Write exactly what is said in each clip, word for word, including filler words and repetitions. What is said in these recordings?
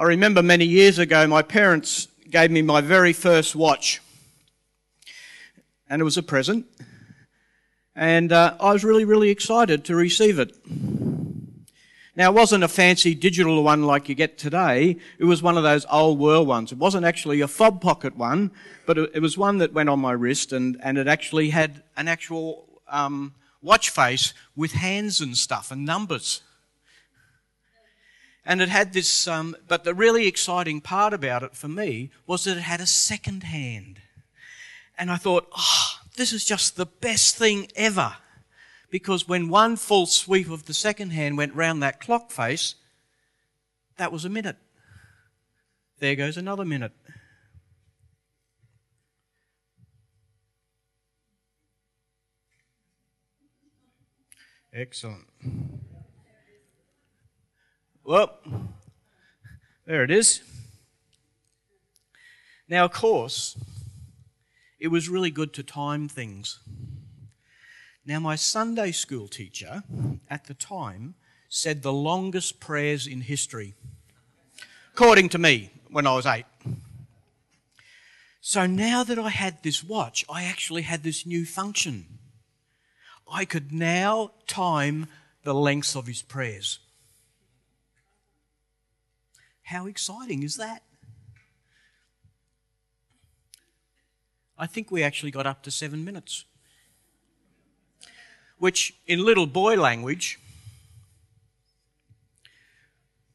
I remember many years ago my parents gave me my very first watch, and it was a present, and uh, I was really, really excited to receive it. Now, it wasn't a fancy digital one like you get today. It was one of those old world ones. It wasn't actually a fob pocket one, but it was one that went on my wrist, and, and it actually had an actual um, watch face with hands and stuff and numbers. And it had this, um, but the really exciting part about it for me was that it had a second hand. And I thought, oh, this is just the best thing ever. Because when one full sweep of the second hand went round that clock face, that was a minute. There goes another minute. Excellent. Well, there it is. Now, of course, it was really good to time things. Now, my Sunday school teacher at the time said the longest prayers in history, according to me, when I was eight. So now that I had this watch, I actually had this new function. I could now time the lengths of his prayers. How exciting is that? I think we actually got up to seven minutes. Which, in little boy language,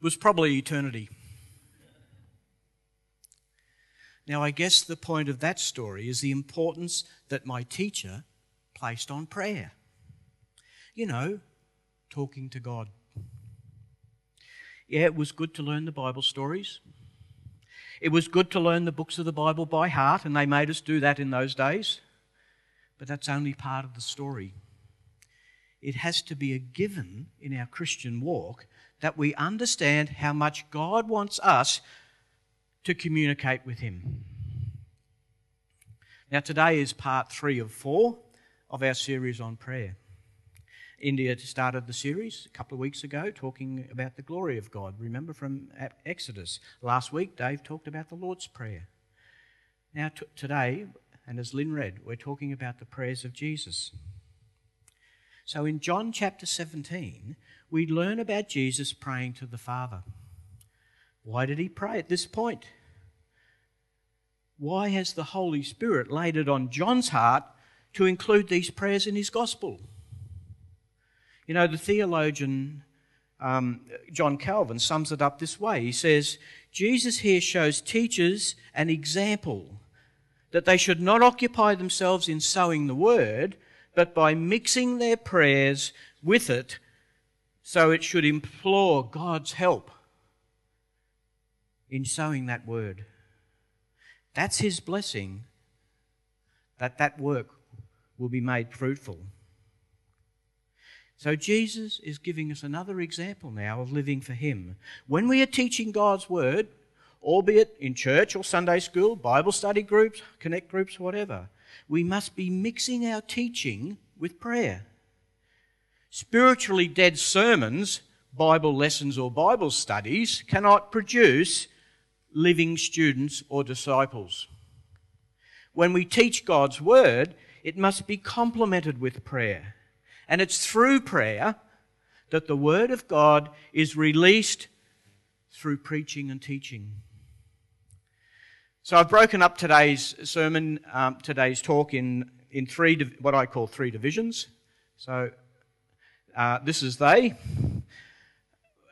was probably eternity. Now, I guess the point of that story is the importance that my teacher placed on prayer. You know, talking to God. Yeah, it was good to learn the Bible stories. It was good to learn the books of the Bible by heart, and they made us do that in those days. But that's only part of the story. It has to be a given in our Christian walk that we understand how much God wants us to communicate with Him. Now, today is part three of four of our series on prayer. India started the series a couple of weeks ago talking about the glory of God. Remember from Exodus. Last week, Dave talked about the Lord's Prayer. Now, t- today, and as Lynn read, we're talking about the prayers of Jesus. So in John chapter seventeen, we learn about Jesus praying to the Father. Why did he pray at this point? Why has the Holy Spirit laid it on John's heart to include these prayers in his gospel? You know, the theologian um, John Calvin sums it up this way. He says, Jesus here shows teachers an example that they should not occupy themselves in sowing the word, but by mixing their prayers with it, so it should implore God's help in sowing that word. That's his blessing, that that work will be made fruitful. So Jesus is giving us another example now of living for him. When we are teaching God's word, albeit in church or Sunday school, Bible study groups, connect groups, whatever, we must be mixing our teaching with prayer. Spiritually dead sermons, Bible lessons or Bible studies cannot produce living students or disciples. When we teach God's word, it must be complemented with prayer. And it's through prayer that the word of God is released through preaching and teaching. So I've broken up today's sermon, um, today's talk in, in three, div- what I call three divisions. So uh, this is they.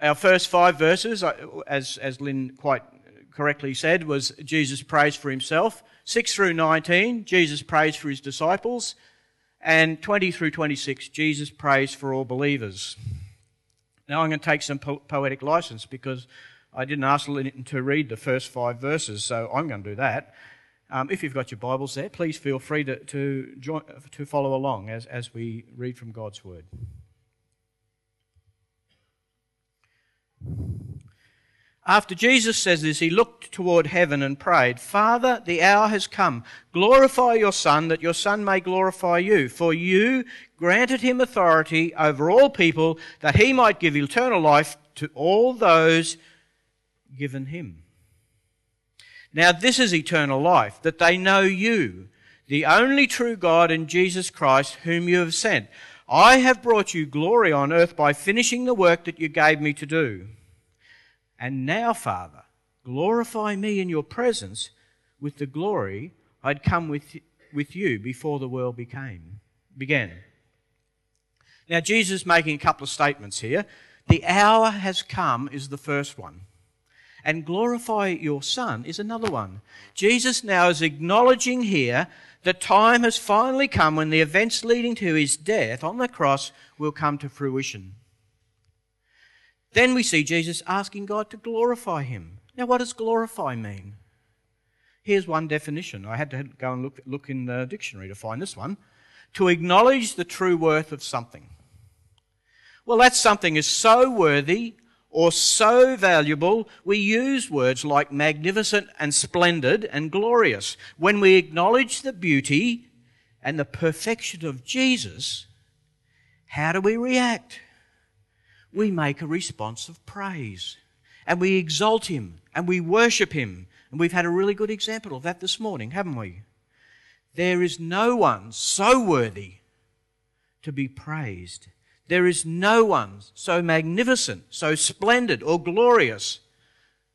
Our first five verses, as, as Lynn quite correctly said, was Jesus prays for himself. Six through nineteen, Jesus prays for his disciples. And twenty through twenty-six, Jesus prays for all believers. Now I'm going to take some po- poetic license because I didn't ask Lynn to read the first five verses, so I'm going to do that. Um, if you've got your Bibles there, please feel free to to, join, to follow along as, as we read from God's Word. After Jesus says this, he looked toward heaven and prayed, Father, the hour has come. Glorify your Son, that your Son may glorify you. For you granted him authority over all people, that he might give eternal life to all those given him. Now this is eternal life, that they know you, the only true God, and Jesus Christ, whom you have sent. I have brought you glory on earth by finishing the work that you gave me to do. And now, Father, glorify me in your presence with the glory I'd come with, with you before the world became began. Now, Jesus is making a couple of statements here. The hour has come is the first one. And glorify your Son is another one. Jesus now is acknowledging here that time has finally come when the events leading to his death on the cross will come to fruition. Then we see Jesus asking God to glorify him. Now, what does glorify mean? Here's one definition. I had to go and look, look in the dictionary to find this one. To acknowledge the true worth of something. Well, that something is so worthy or so valuable, we use words like magnificent and splendid and glorious. When we acknowledge the beauty and the perfection of Jesus, how do we react? We make a response of praise, and we exalt him, and we worship him. And we've had a really good example of that this morning, haven't we? There is no one so worthy to be praised. There is no one so magnificent, so splendid or glorious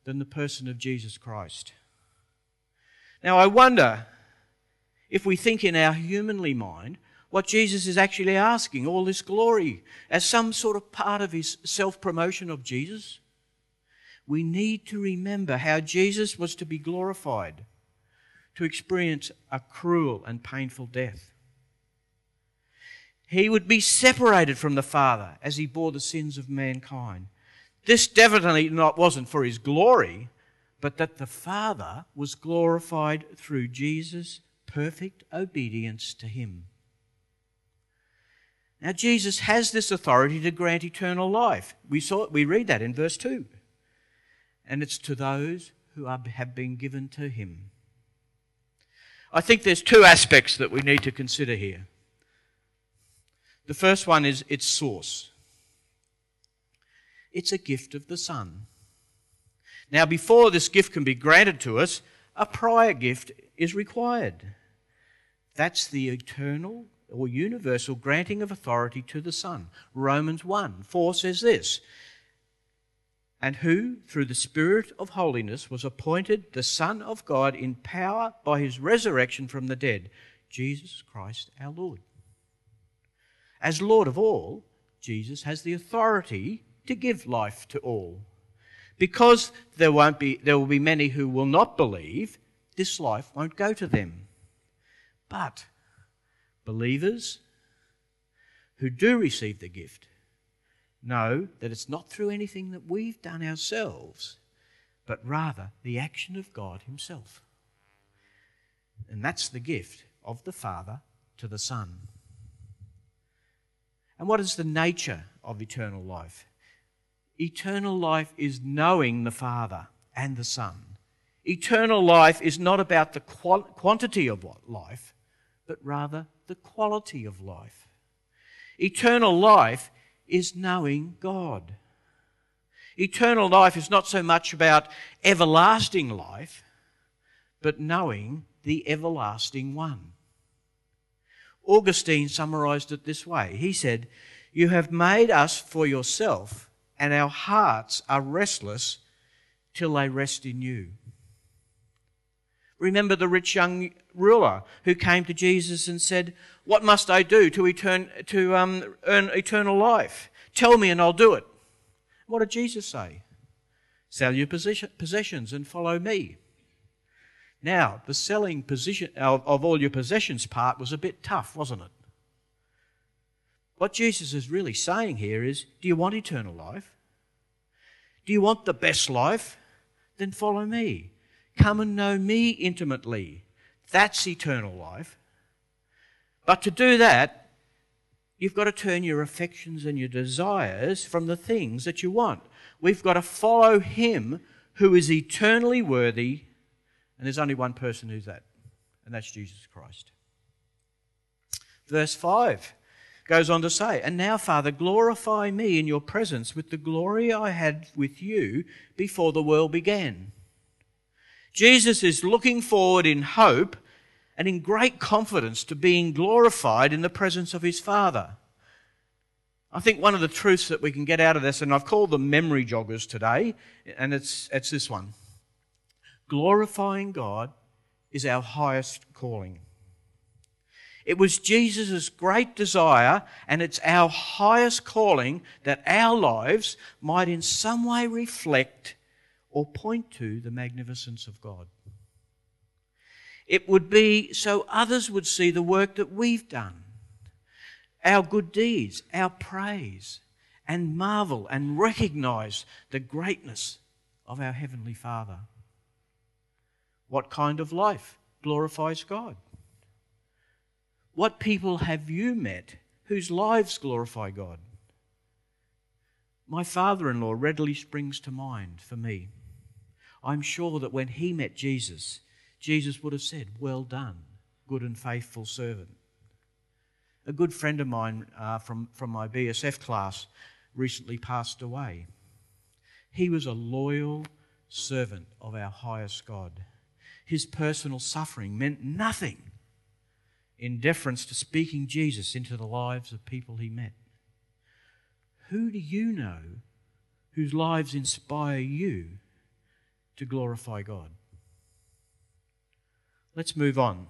than the person of Jesus Christ. Now, I wonder if we think in our humanly mind what Jesus is actually asking, all this glory, as some sort of part of his self-promotion of Jesus. We need to remember how Jesus was to be glorified, to experience a cruel and painful death. He would be separated from the Father as he bore the sins of mankind. This definitely not wasn't for his glory, but that the Father was glorified through Jesus' perfect obedience to him. Now Jesus has this authority to grant eternal life. We saw we read that in verse two. And it's to those who are, have been given to him. I think there's two aspects that we need to consider here. The first one is its source. It's a gift of the Son. Now, before this gift can be granted to us, a prior gift is required. That's the eternal or universal granting of authority to the Son. Romans one four says this, and who, through the Spirit of holiness, was appointed the Son of God in power by his resurrection from the dead, Jesus Christ our Lord. As Lord of all, Jesus has the authority to give life to all. Because there won't be, there will be many who will not believe, this life won't go to them. But believers who do receive the gift know that it's not through anything that we've done ourselves, but rather the action of God himself. And that's the gift of the Father to the Son. And what is the nature of eternal life? Eternal life is knowing the Father and the Son. Eternal life is not about the qual- quantity of life, but rather the quality of life. Eternal life is knowing God. Eternal life is not so much about everlasting life, but knowing the everlasting one. Augustine summarised it this way. He said, you have made us for yourself, and our hearts are restless till they rest in you. Remember the rich young ruler who came to Jesus and said, what must I do to, etern- to um, earn eternal life? Tell me and I'll do it. What did Jesus say? Sell your possessions and follow me. Now, the selling position of, of all your possessions part was a bit tough, wasn't it? What Jesus is really saying here is, do you want eternal life? Do you want the best life? Then follow me. Come and know me intimately. That's eternal life. But to do that, you've got to turn your affections and your desires from the things that you want. We've got to follow him who is eternally worthy. And there's only one person who's that, and that's Jesus Christ. Verse five, goes on to say, "And now, Father, glorify me in your presence with the glory I had with you before the world began." Jesus is looking forward in hope and in great confidence to being glorified in the presence of his Father. I think one of the truths that we can get out of this, and I've called them memory joggers today, and it's it's this one. Glorifying God is our highest calling. It was Jesus' great desire, and it's our highest calling that our lives might in some way reflect or point to the magnificence of God. It would be so others would see the work that we've done, our good deeds, our praise, and marvel and recognise the greatness of our Heavenly Father. What kind of life glorifies God? What people have you met whose lives glorify God? My father-in-law readily springs to mind for me. I'm sure that when he met Jesus, Jesus would have said, "Well done, good and faithful servant." A good friend of mine uh, from, from my B S F class recently passed away. He was a loyal servant of our highest God. His personal suffering meant nothing in deference to speaking Jesus into the lives of people he met. Who do you know whose lives inspire you to glorify God? Let's move on.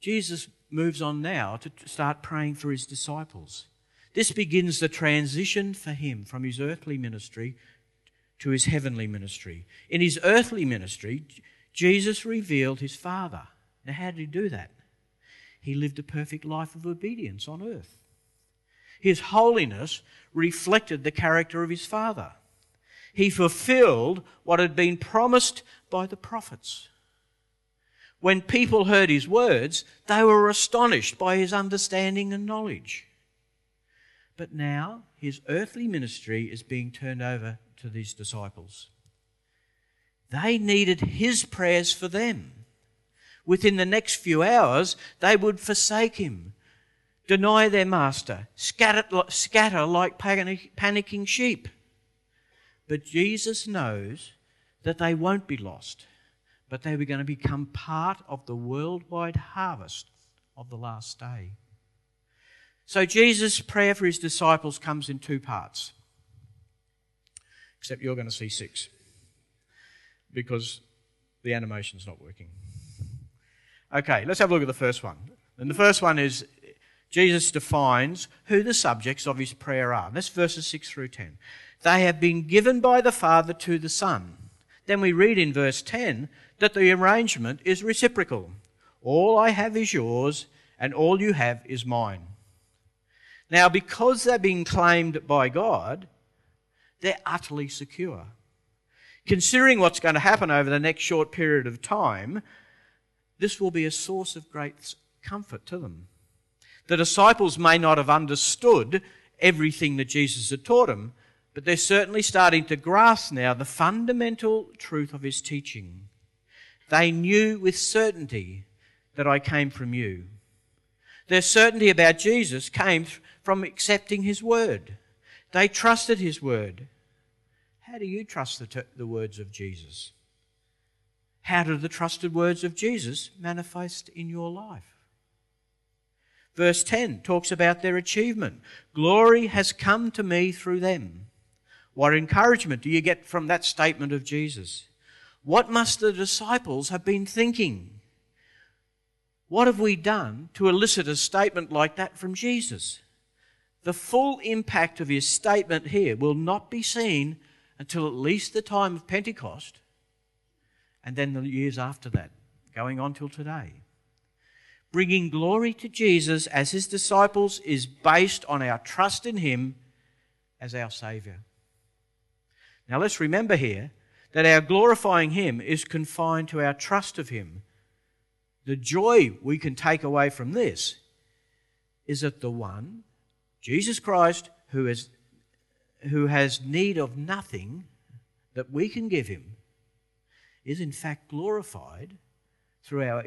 Jesus moves on now to start praying for his disciples. This begins the transition for him from his earthly ministry to his heavenly ministry. In his earthly ministry, Jesus revealed his Father. Now, how did he do that? He lived a perfect life of obedience on earth. His holiness reflected the character of his Father. He fulfilled what had been promised by the prophets. When people heard his words, they were astonished by his understanding and knowledge. But now, his earthly ministry is being turned over to these disciples. They needed his prayers for them. Within the next few hours, they would forsake him, deny their master, scatter, scatter like panicking sheep. But Jesus knows that they won't be lost, but they were going to become part of the worldwide harvest of the last day. So Jesus' prayer for his disciples comes in two parts. Except you're going to see six because the animation's not working. Okay, let's have a look at the first one. And the first one is Jesus defines who the subjects of his prayer are. That's verses six through ten. They have been given by the Father to the Son. Then we read in verse ten that the arrangement is reciprocal. All I have is yours, and all you have is mine. Now, because they're being claimed by God, they're utterly secure. Considering what's going to happen over the next short period of time, this will be a source of great comfort to them. The disciples may not have understood everything that Jesus had taught them, but they're certainly starting to grasp now the fundamental truth of his teaching. They knew with certainty that I came from you. Their certainty about Jesus came from accepting his word. They trusted his word. How do you trust the, t- the words of Jesus? How do the trusted words of Jesus manifest in your life? Verse ten talks about their achievement. Glory has come to me through them. What encouragement do you get from that statement of Jesus? What must the disciples have been thinking? What have we done to elicit a statement like that from Jesus? The full impact of his statement here will not be seen until at least the time of Pentecost and then the years after that, going on till today. Bringing glory to Jesus as his disciples is based on our trust in him as our Saviour. Now let's remember here that our glorifying him is confined to our trust of him. The joy we can take away from this is that the one, Jesus Christ, who is, who has need of nothing that we can give him, is in fact glorified through our,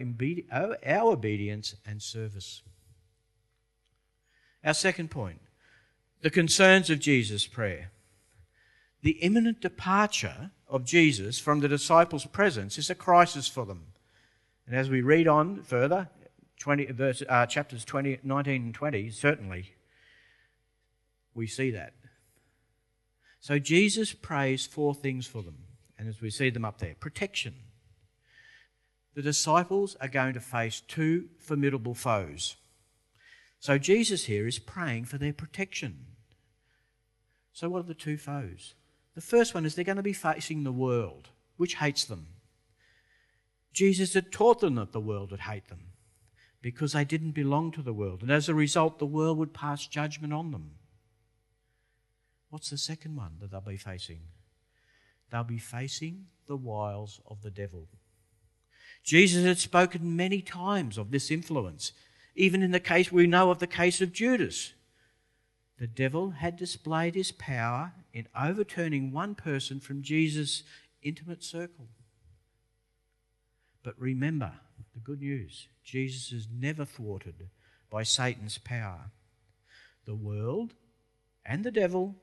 our obedience and service. Our second point, the concerns of Jesus' prayer. The imminent departure of Jesus from the disciples' presence is a crisis for them. And as we read on further, twenty, verse, uh, chapters twenty, nineteen and twenty, certainly we see that. So Jesus prays four things for them, and as we see them up there, protection. The disciples are going to face two formidable foes. So Jesus here is praying for their protection. So what are the two foes? The first one is they're going to be facing the world, which hates them. Jesus had taught them that the world would hate them because they didn't belong to the world, and as a result, the world would pass judgment on them. What's the second one that they'll be facing? They'll be facing the wiles of the devil. Jesus had spoken many times of this influence. Even in the case, we know of the case of Judas. The devil had displayed his power in overturning one person from Jesus' intimate circle. But remember the good news. Jesus is never thwarted by Satan's power. The world and the devil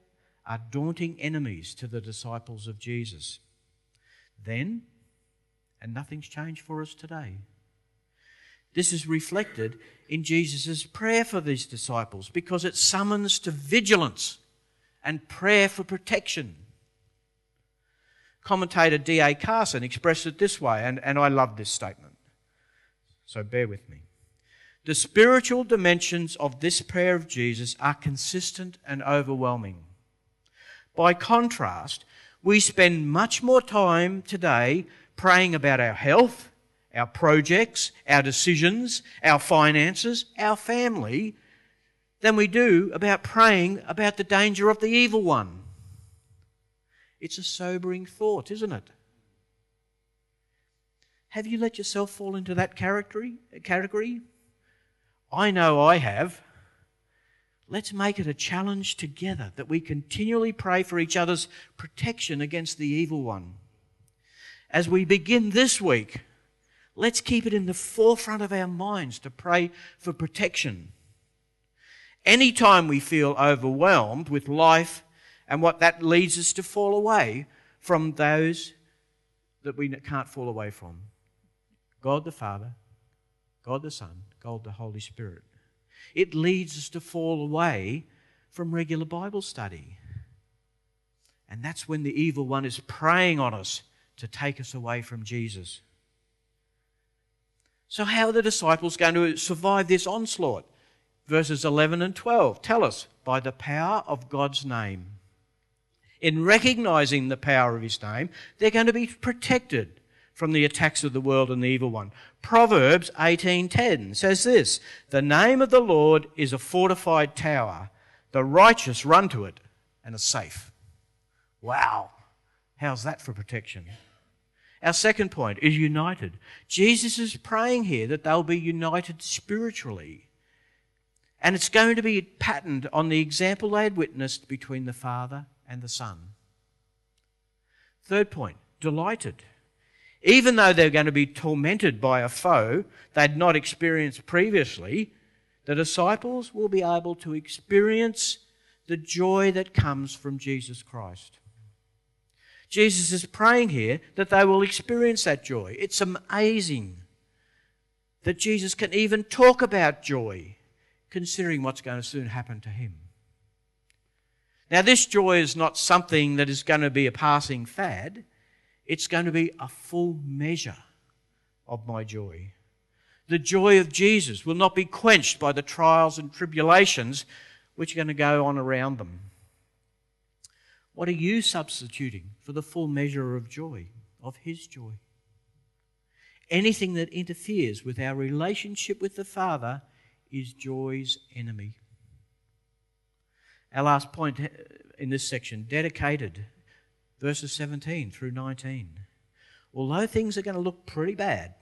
are daunting enemies to the disciples of Jesus. Then, and nothing's changed for us today. This is reflected in Jesus' prayer for these disciples because it summons to vigilance and prayer for protection. Commentator D A Carson expressed it this way, and, and I love this statement, so bear with me. The spiritual dimensions of this prayer of Jesus are consistent and overwhelming. By contrast, we spend much more time today praying about our health, our projects, our decisions, our finances, our family, than we do about praying about the danger of the evil one. It's a sobering thought, isn't it? Have you let yourself fall into that category? I know I have. Let's make it a challenge together that we continually pray for each other's protection against the evil one. As we begin this week, let's keep it in the forefront of our minds to pray for protection. Anytime we feel overwhelmed with life and what that leads us to fall away from those that we can't fall away from. God the Father, God the Son, God the Holy Spirit. It leads us to fall away from regular Bible study. And that's when the evil one is preying on us to take us away from Jesus. So how are the disciples going to survive this onslaught? Verses eleven and twelve tell us, by the power of God's name. In recognising the power of his name, they're going to be protected from the attacks of the world and the evil one. Proverbs eighteen ten says this, the name of the Lord is a fortified tower. The righteous run to it and are safe. Wow, how's that for protection? Our second point is united. Jesus is praying here that they'll be united spiritually. And it's going to be patterned on the example they had witnessed between the Father and the Son. Third point, delighted. Even though they're going to be tormented by a foe they'd not experienced previously, the disciples will be able to experience the joy that comes from Jesus Christ. Jesus is praying here that they will experience that joy. It's amazing that Jesus can even talk about joy, considering what's going to soon happen to him. Now, this joy is not something that is going to be a passing fad. It's going to be a full measure of my joy. The joy of Jesus will not be quenched by the trials and tribulations which are going to go on around them. What are you substituting for the full measure of joy, of his joy? Anything that interferes with our relationship with the Father is joy's enemy. Our last point in this section, dedicated, verses seventeen through nineteen. Although things are going to look pretty bad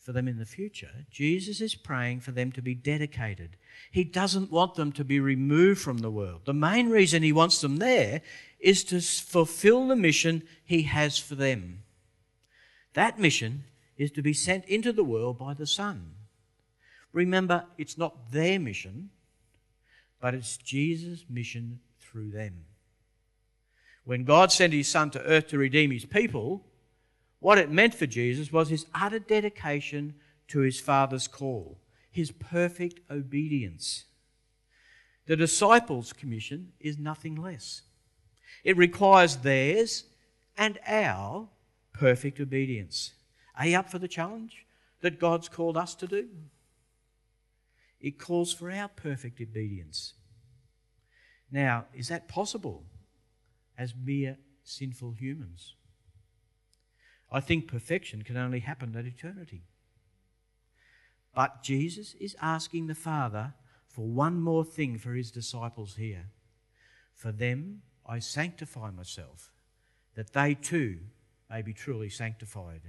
for them in the future, Jesus is praying for them to be dedicated. He doesn't want them to be removed from the world. The main reason he wants them there is to fulfill the mission he has for them. That mission is to be sent into the world by the Son. Remember, it's not their mission, but it's Jesus' mission through them. When God sent his Son to earth to redeem his people, what it meant for Jesus was his utter dedication to his Father's call, his perfect obedience. The disciples' commission is nothing less. It requires theirs and our perfect obedience. Are you up for the challenge that God's called us to do? It calls for our perfect obedience. Now, is that possible as mere sinful humans? I think perfection can only happen at eternity. But Jesus is asking the Father for one more thing for his disciples here. For them I sanctify myself, that they too may be truly sanctified.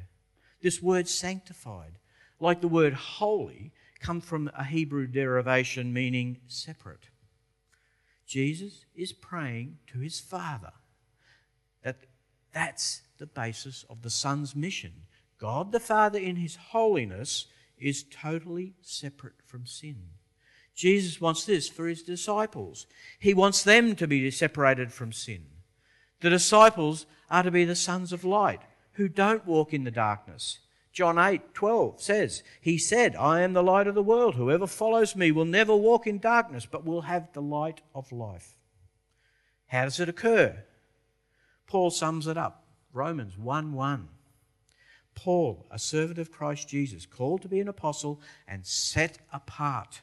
This word sanctified, like the word holy, comes from a Hebrew derivation meaning separate. Jesus is praying to his Father that that's the basis of the Son's mission. God the Father in his holiness is totally separate from sin. Jesus wants this for his disciples. He wants them to be separated from sin. The disciples are to be the sons of light who don't walk in the darkness. John eight twelve says, he said, I am the light of the world. Whoever follows me will never walk in darkness, but will have the light of life. How does it occur? Paul sums it up. Romans one one. Paul, a servant of Christ Jesus, called to be an apostle and set apart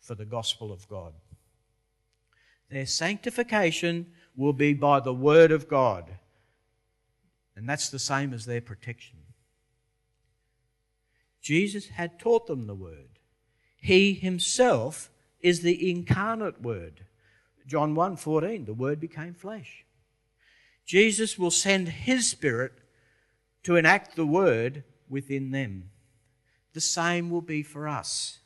for the gospel of God. Their sanctification will be by the word of God. And that's the same as their protection. Jesus had taught them the word. He himself is the incarnate word. John one fourteen, the word became flesh. Jesus will send his Spirit to enact the word within them. The same will be for us.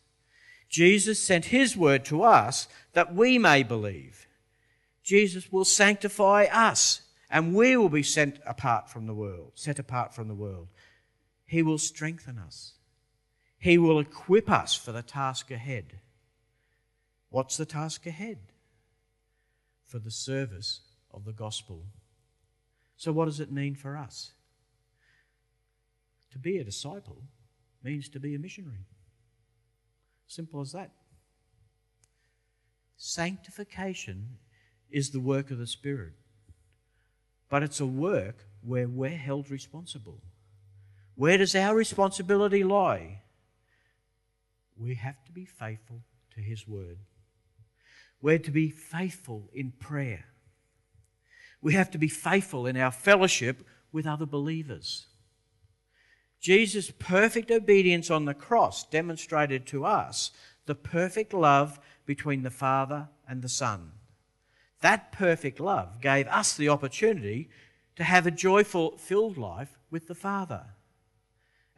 Jesus sent his word to us that we may believe. Jesus will sanctify us and we will be sent apart from the world, set apart from the world. He will strengthen us. He will equip us for the task ahead. What's the task ahead? For the service of the gospel. So what does it mean for us? To be a disciple means to be a missionary. Simple as that. Sanctification is the work of the Spirit, but it's a work where we're held responsible. Where does our responsibility lie? We have to be faithful to his word. We're to be faithful in prayer. We have to be faithful in our fellowship with other believers. Jesus' perfect obedience on the cross demonstrated to us the perfect love between the Father and the Son. That perfect love gave us the opportunity to have a joyful, filled life with the Father.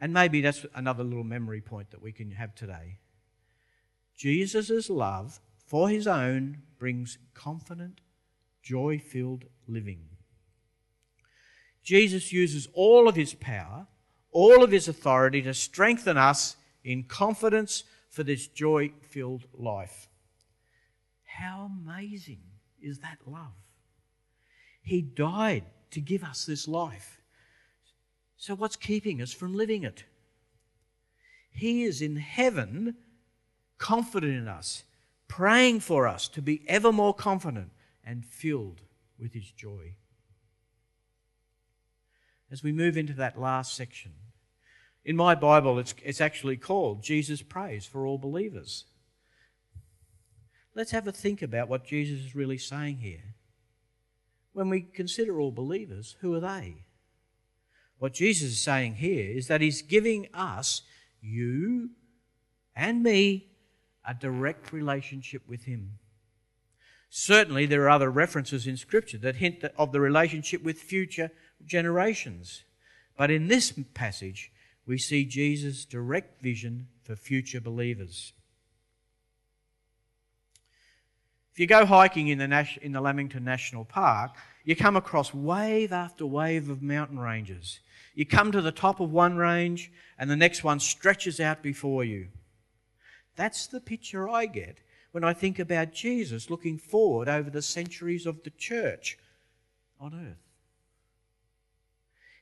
And maybe that's another little memory point that we can have today. Jesus' love for his own brings confident, joy-filled living. Jesus uses all of his power, all of his authority to strengthen us in confidence for this joy-filled life. How amazing is that love? He died to give us this life. So what's keeping us from living it? He is in heaven, confident in us, praying for us to be ever more confident and filled with his joy. As we move into that last section, in my Bible it's, it's actually called Jesus Prays for All Believers. Let's have a think about what Jesus is really saying here. When we consider all believers, who are they? What Jesus is saying here is that he's giving us, you and me, a direct relationship with him. Certainly there are other references in Scripture that hint of the relationship with future generations. But in this passage, we see Jesus' direct vision for future believers. If you go hiking in the, Nas- in the Lamington National Park, you come across wave after wave of mountain ranges. You come to the top of one range and the next one stretches out before you. That's the picture I get when I think about Jesus looking forward over the centuries of the church on earth.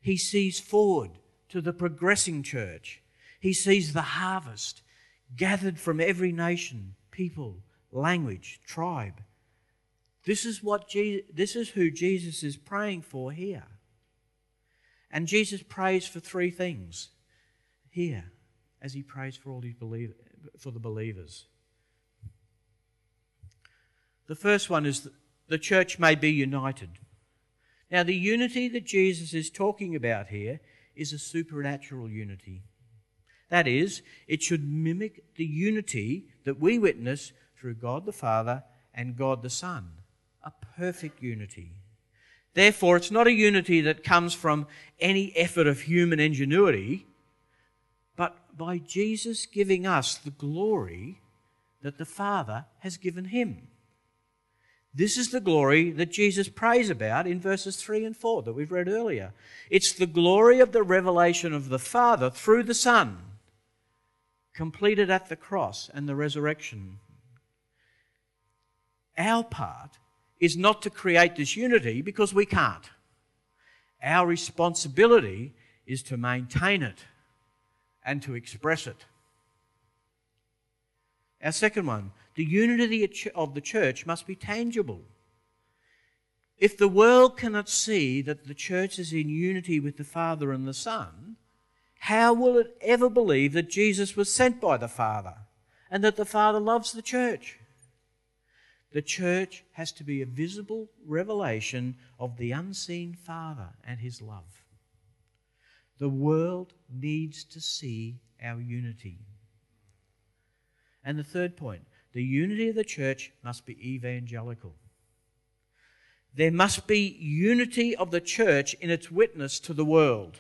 He sees forward to the progressing church. He sees the harvest gathered from every nation, people, language, tribe. This is what Jesus, this is who Jesus is praying for here. And Jesus prays for three things here as he prays for all these believe, for the believers. The first one is that the church may be united. Now, the unity that Jesus is talking about here is a supernatural unity. That is, it should mimic the unity that we witness through God the Father and God the Son, a perfect unity. Therefore, it's not a unity that comes from any effort of human ingenuity, but by Jesus giving us the glory that the Father has given him. This is the glory that Jesus prays about in verses three and four that we've read earlier. It's the glory of the revelation of the Father through the Son, completed at the cross and the resurrection. Our part is not to create this unity, because we can't. Our responsibility is to maintain it and to express it. Our second one, the unity of the church must be tangible. If the world cannot see that the church is in unity with the Father and the Son, how will it ever believe that Jesus was sent by the Father and that the Father loves the church? The church has to be a visible revelation of the unseen Father and his love. The world needs to see our unity. And the third point, the unity of the church must be evangelical. There must be unity of the church in its witness to the world.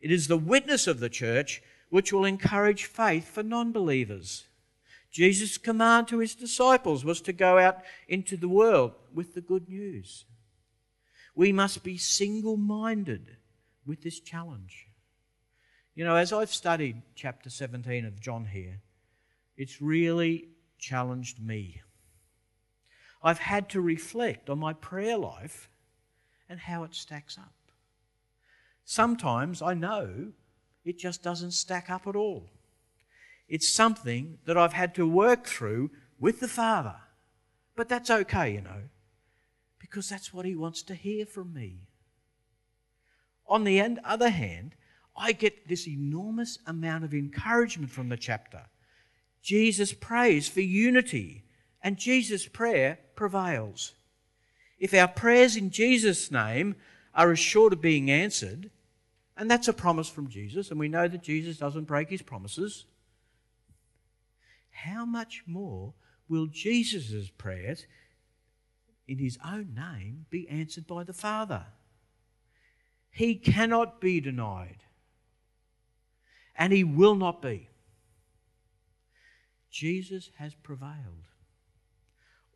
It is the witness of the church which will encourage faith for non-believers. Jesus' command to his disciples was to go out into the world with the good news. We must be single-minded with this challenge. You know, as I've studied chapter seventeen of John here, it's really challenged me. I've had to reflect on my prayer life and how it stacks up. Sometimes I know it just doesn't stack up at all. It's something that I've had to work through with the Father. But that's okay, you know, because that's what he wants to hear from me. On the other hand, I get this enormous amount of encouragement from the chapter. Jesus prays for unity, and Jesus' prayer prevails. If our prayers in Jesus' name are as short of being answered, and that's a promise from Jesus, and we know that Jesus doesn't break his promises, how much more will Jesus' prayers in his own name be answered by the Father? He cannot be denied, and he will not be. Jesus has prevailed.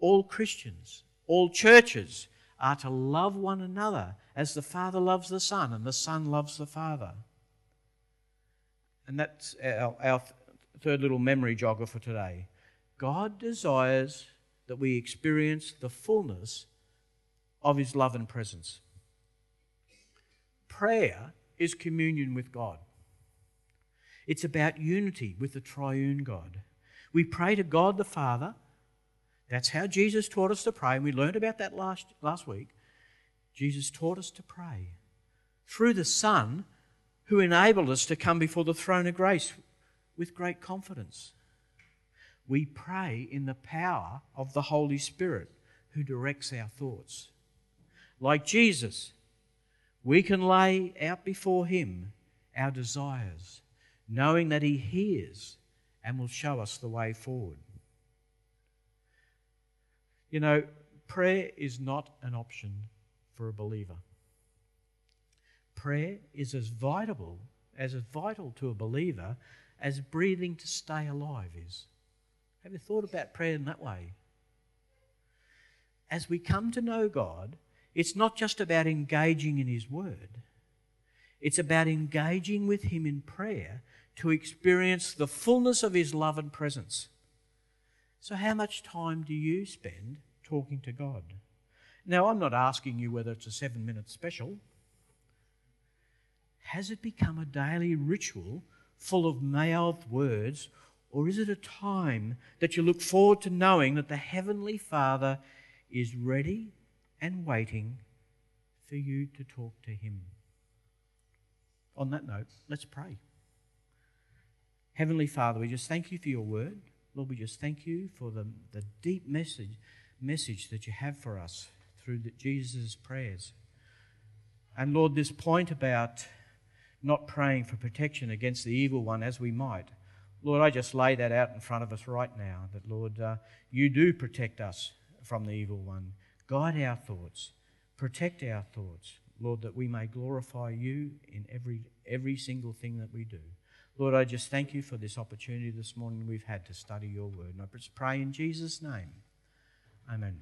All Christians, all churches are to love one another as the Father loves the Son and the Son loves the Father. And that's our, our third little memory jogger for today. God desires that we experience the fullness of his love and presence. Prayer is communion with God. It's about unity with the triune God. We pray to God the Father. That's how Jesus taught us to pray, and we learned about that last, last week. Jesus taught us to pray through the Son, who enabled us to come before the throne of grace with great confidence. We pray in the power of the Holy Spirit, who directs our thoughts. Like Jesus, we can lay out before him our desires, knowing that he hears and will show us the way forward. You know, prayer is not an option for a believer. Prayer is as vital, as vital to a believer as breathing to stay alive is. Have you thought about prayer in that way? As we come to know God, it's not just about engaging in his word. It's about engaging with him in prayer to experience the fullness of his love and presence. So how much time do you spend talking to God? Now, I'm not asking you whether it's a seven-minute special. Has it become a daily ritual full of mouthed words, or is it a time that you look forward to knowing that the Heavenly Father is ready and waiting for you to talk to Him? On that note, let's pray. Heavenly Father, we just thank you for your word. Lord, we just thank you for the, the deep message, message that you have for us through Jesus' prayers. And Lord, this point about not praying for protection against the evil one as we might, Lord, I just lay that out in front of us right now, that Lord, uh, you do protect us from the evil one. Guide our thoughts, protect our thoughts, Lord, that we may glorify you in every every single thing that we do. Lord, I just thank you for this opportunity this morning we've had to study your word. And I pray in Jesus' name. Amen.